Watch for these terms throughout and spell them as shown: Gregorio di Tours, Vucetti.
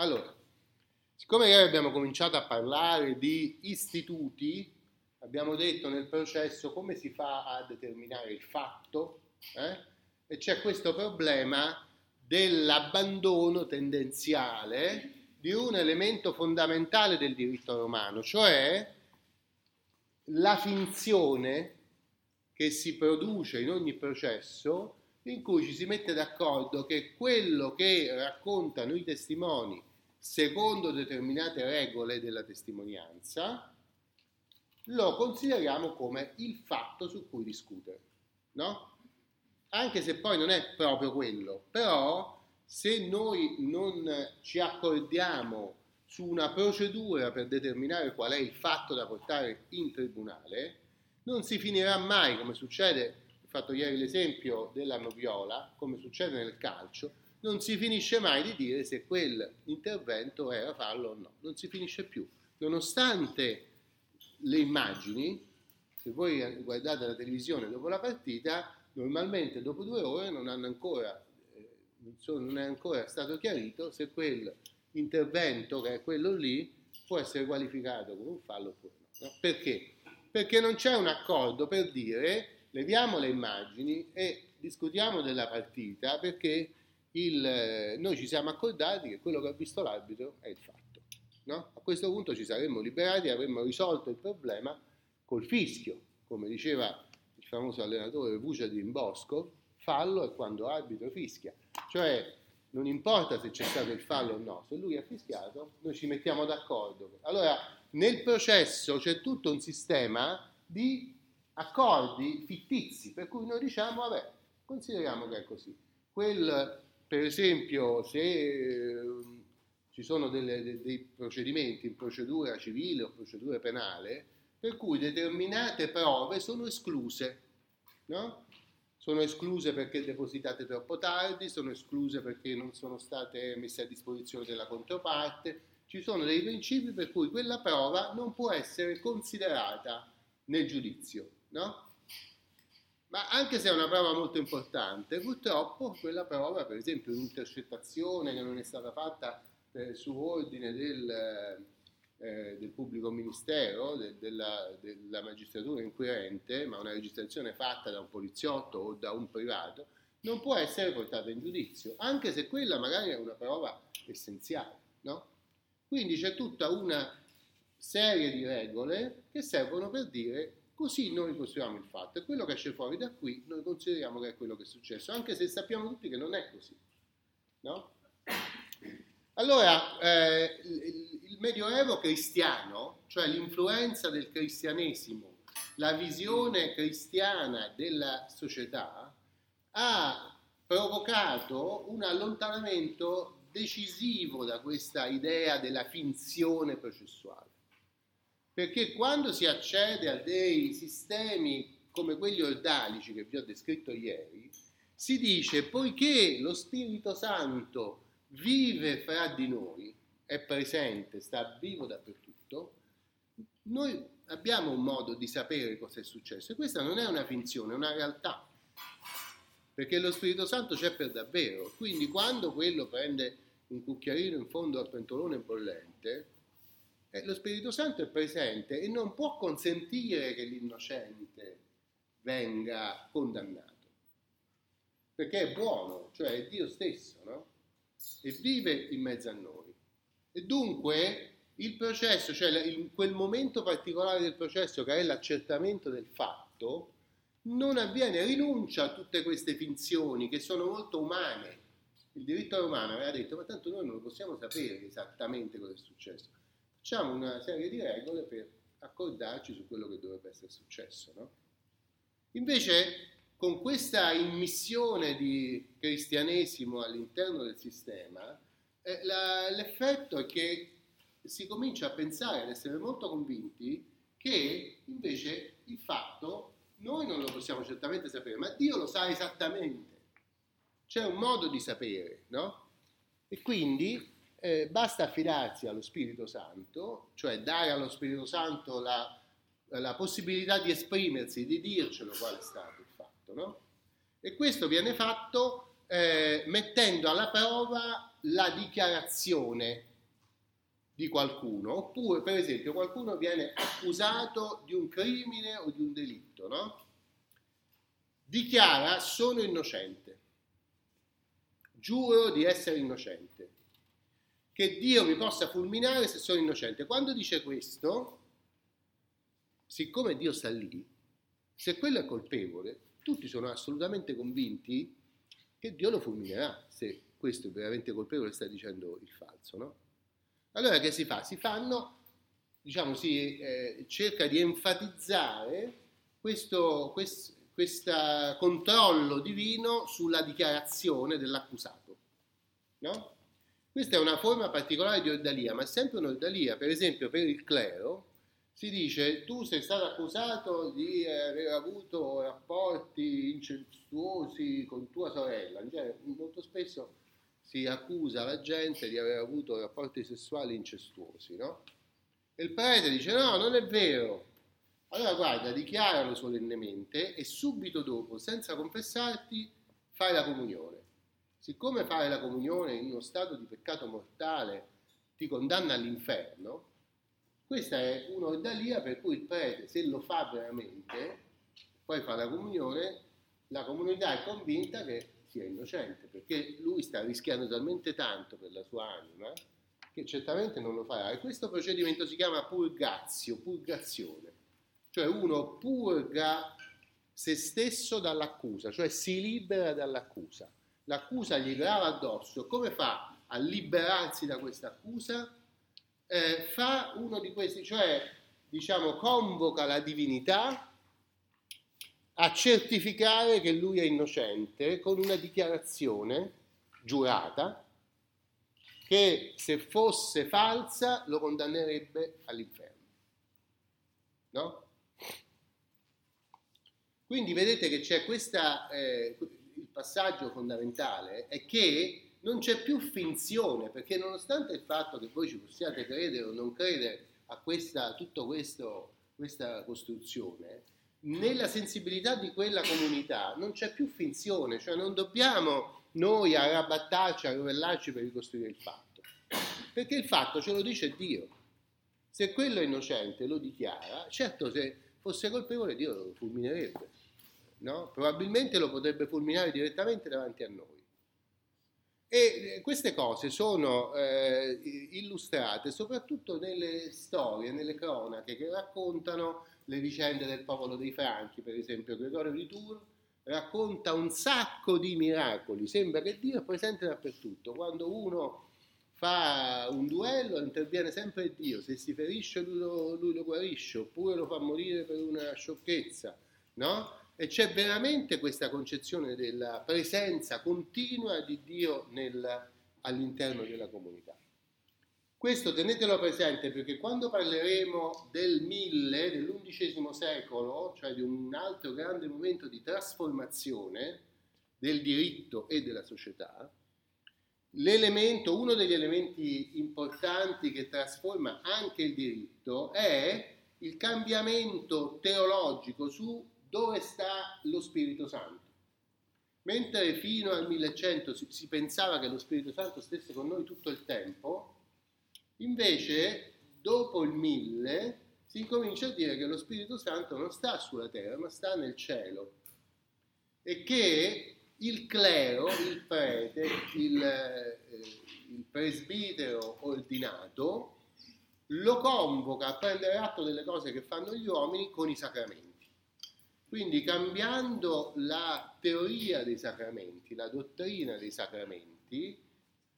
Allora, siccome abbiamo cominciato a parlare di istituti, abbiamo detto nel processo come si fa a determinare il fatto, e c'è questo problema dell'abbandono tendenziale di un elemento fondamentale del diritto romano, cioè la finzione che si produce in ogni processo in cui ci si mette d'accordo che quello che raccontano i testimoni secondo determinate regole della testimonianza lo consideriamo come il fatto su cui discutere, no? Anche se poi non è proprio quello, però se noi non ci accordiamo su una procedura per determinare qual è il fatto da portare in tribunale, non si finirà mai, come succede, ho fatto ieri l'esempio della noviola, come succede nel calcio, non si finisce mai di dire se quell'intervento era fallo o no, non si finisce più, nonostante le immagini. Se voi guardate la televisione dopo la partita, normalmente dopo 2 ore non è ancora stato chiarito se quell'intervento, che è quello lì, può essere qualificato come un fallo oppure no. Perché? Perché non c'è un accordo per dire leviamo le immagini e discutiamo della partita, perché noi ci siamo accordati che quello che ha visto l'arbitro è il fatto, no? A questo punto ci saremmo liberati e avremmo risolto il problema col fischio, come diceva il famoso allenatore Vucetti in Bosco, fallo è quando arbitro fischia, cioè non importa se c'è stato il fallo o no, se lui ha fischiato noi ci mettiamo d'accordo. Allora nel processo c'è tutto un sistema di accordi fittizi, per cui noi diciamo vabbè, consideriamo che è così. Per esempio, se ci sono dei procedimenti in procedura civile o procedura penale per cui determinate prove sono escluse, no? Sono escluse perché depositate troppo tardi, sono escluse perché non sono state messe a disposizione della controparte. Ci sono dei principi per cui quella prova non può essere considerata nel giudizio, no? Ma anche se è una prova molto importante, purtroppo quella prova, per esempio un'intercettazione che non è stata fatta su ordine del pubblico ministero, della magistratura inquirente, ma una registrazione fatta da un poliziotto o da un privato, non può essere portata in giudizio, anche se quella magari è una prova essenziale, no? Quindi c'è tutta una serie di regole che servono per dire così noi costruiamo il fatto, e quello che esce fuori da qui noi consideriamo che è quello che è successo, anche se sappiamo tutti che non è così, no? Allora, il Medioevo cristiano, cioè l'influenza del cristianesimo, la visione cristiana della società, ha provocato un allontanamento decisivo da questa idea della finzione processuale. Perché quando si accede a dei sistemi come quelli ordalici che vi ho descritto ieri, si dice, poiché lo Spirito Santo vive fra di noi, è presente, sta vivo dappertutto, noi abbiamo un modo di sapere cosa è successo, e questa non è una finzione, è una realtà, perché lo Spirito Santo c'è per davvero. Quindi quando quello prende un cucchiaino in fondo al pentolone bollente, lo Spirito Santo è presente e non può consentire che l'innocente venga condannato, perché è buono, cioè è Dio stesso, no? E vive in mezzo a noi, e dunque il processo, cioè in quel momento particolare del processo che è l'accertamento del fatto, non avviene, rinuncia a tutte queste finzioni che sono molto umane. Il diritto romano aveva detto, ma tanto noi non possiamo sapere esattamente cosa è successo, facciamo una serie di regole per accordarci su quello che dovrebbe essere successo, no? Invece con questa immissione di cristianesimo all'interno del sistema, l'effetto è che si comincia a pensare, ad essere molto convinti, che invece il fatto noi non lo possiamo certamente sapere, ma Dio lo sa esattamente, c'è un modo di sapere, no? E quindi basta affidarsi allo Spirito Santo, cioè dare allo Spirito Santo la possibilità di esprimersi, di dircelo qual è stato il fatto, no? E questo viene fatto mettendo alla prova la dichiarazione di qualcuno, oppure per esempio qualcuno viene accusato di un crimine o di un delitto, no? Dichiara: sono innocente, giuro di essere innocente, che Dio mi possa fulminare se sono innocente. Quando dice questo, siccome Dio sta lì, se quello è colpevole, tutti sono assolutamente convinti che Dio lo fulminerà, se questo è veramente colpevole, sta dicendo il falso, no? Allora che si fa? Si fanno, diciamo, si cerca di enfatizzare questo controllo divino sulla dichiarazione dell'accusato, no? Questa è una forma particolare di ordalia, ma è sempre un'ordalia. Per esempio, per il clero si dice: tu sei stato accusato di aver avuto rapporti incestuosi con tua sorella. In genere, molto spesso si accusa la gente di aver avuto rapporti sessuali incestuosi, no? E il prete dice: no, non è vero. Allora guarda, dichiaralo solennemente e subito dopo, senza confessarti, fai la comunione. Siccome fare la comunione in uno stato di peccato mortale ti condanna all'inferno, questa è un'ordalia per cui il prete, se lo fa veramente, poi fa la comunione, la comunità è convinta che sia innocente, perché lui sta rischiando talmente tanto per la sua anima che certamente non lo farà. E questo procedimento si chiama purgazio, purgazione, cioè uno purga se stesso dall'accusa, cioè si libera dall'accusa. L'accusa gli grava addosso. Come fa a liberarsi da questa accusa? Fa uno di questi, cioè diciamo convoca la divinità a certificare che lui è innocente con una dichiarazione giurata che, se fosse falsa, lo condannerebbe all'inferno, no? Quindi vedete che c'è questa... il passaggio fondamentale è che non c'è più finzione, perché nonostante il fatto che voi ci possiate credere o non credere a questa costruzione, nella sensibilità di quella comunità non c'è più finzione, cioè non dobbiamo noi arrabattarci, arrovellarci per ricostruire il fatto, perché il fatto ce lo dice Dio. Se quello è innocente lo dichiara, certo, se fosse colpevole Dio lo fulminerebbe, no? Probabilmente lo potrebbe fulminare direttamente davanti a noi. E queste cose sono illustrate soprattutto nelle storie, nelle cronache che raccontano le vicende del popolo dei Franchi. Per esempio, Gregorio di Tours racconta un sacco di miracoli, sembra che Dio è presente dappertutto. Quando uno fa un duello interviene sempre Dio, se si ferisce lui lo guarisce, oppure lo fa morire per una sciocchezza, no? E c'è veramente questa concezione della presenza continua di Dio all'interno della comunità. Questo tenetelo presente, perché quando parleremo del 1000, dell'undicesimo secolo, cioè di un altro grande momento di trasformazione del diritto e della società, uno degli elementi importanti che trasforma anche il diritto è il cambiamento teologico su dove sta lo Spirito Santo. Mentre fino al 1100 si pensava che lo Spirito Santo stesse con noi tutto il tempo, invece dopo il 1000 si comincia a dire che lo Spirito Santo non sta sulla terra ma sta nel cielo, e che il clero, il prete, il presbitero ordinato lo convoca a prendere atto delle cose che fanno gli uomini con i sacramenti. Quindi, cambiando la teoria dei sacramenti, la dottrina dei sacramenti,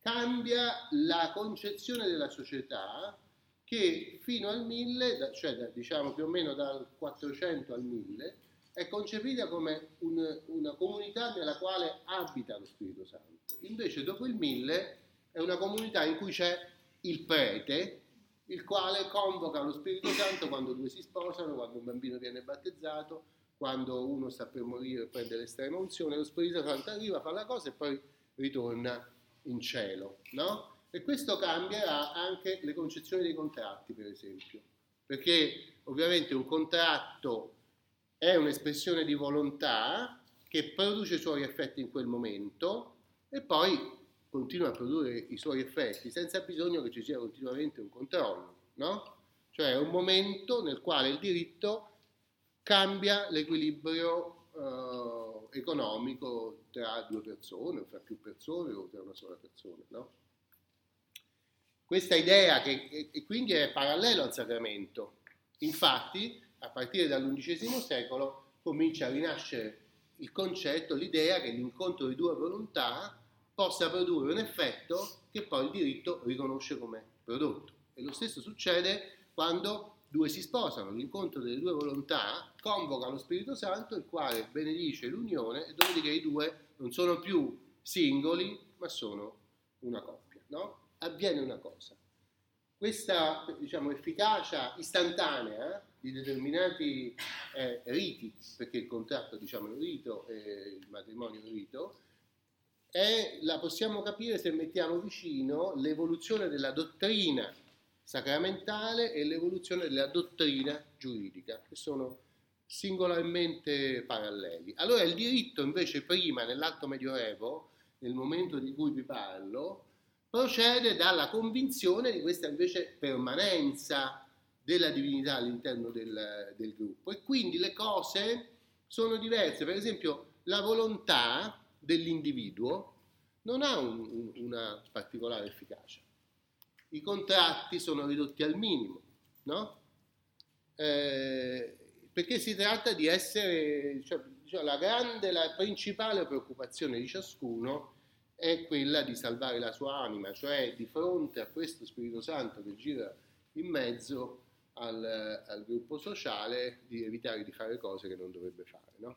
cambia la concezione della società, che fino al 1000, cioè diciamo più o meno dal 400 al 1000, è concepita come una comunità nella quale abita lo Spirito Santo. Invece dopo il 1000 è una comunità in cui c'è il prete, il quale convoca lo Spirito Santo quando due si sposano, quando un bambino viene battezzato, quando uno sta per morire prende l'estrema unzione, lo Spirito Santo arriva, fa la cosa e poi ritorna in cielo, no? E questo cambierà anche le concezioni dei contratti, per esempio, perché ovviamente un contratto è un'espressione di volontà che produce i suoi effetti in quel momento e poi continua a produrre i suoi effetti senza bisogno che ci sia continuamente un controllo, no? Cioè è un momento nel quale il diritto cambia l'equilibrio economico tra due persone, o tra più persone, o tra una sola persona, no? Questa idea che e quindi è parallelo al Sacramento. Infatti, a partire dall'undicesimo secolo comincia a rinascere il concetto, l'idea che l'incontro di due volontà possa produrre un effetto che poi il diritto riconosce come prodotto. E lo stesso succede quando due si sposano, l'incontro delle due volontà convoca lo Spirito Santo, il quale benedice l'unione, e dopodiché i due non sono più singoli, ma sono una coppia, no? Avviene una cosa. Questa, diciamo, efficacia istantanea di determinati riti, perché il contratto, diciamo, è un rito, il matrimonio è un rito, la possiamo capire se mettiamo vicino l'evoluzione della dottrina sacramentale e l'evoluzione della dottrina giuridica, che sono singolarmente paralleli. Allora il diritto invece prima, nell'Alto Medioevo, nel momento di cui vi parlo, procede dalla convinzione di questa invece permanenza della divinità all'interno del gruppo, e quindi le cose sono diverse. Per esempio la volontà dell'individuo non ha una particolare efficacia, i contratti sono ridotti al minimo, no? Perché si tratta di essere, cioè, la principale preoccupazione di ciascuno è quella di salvare la sua anima, cioè di fronte a questo Spirito Santo che gira in mezzo al gruppo sociale, di evitare di fare cose che non dovrebbe fare, no?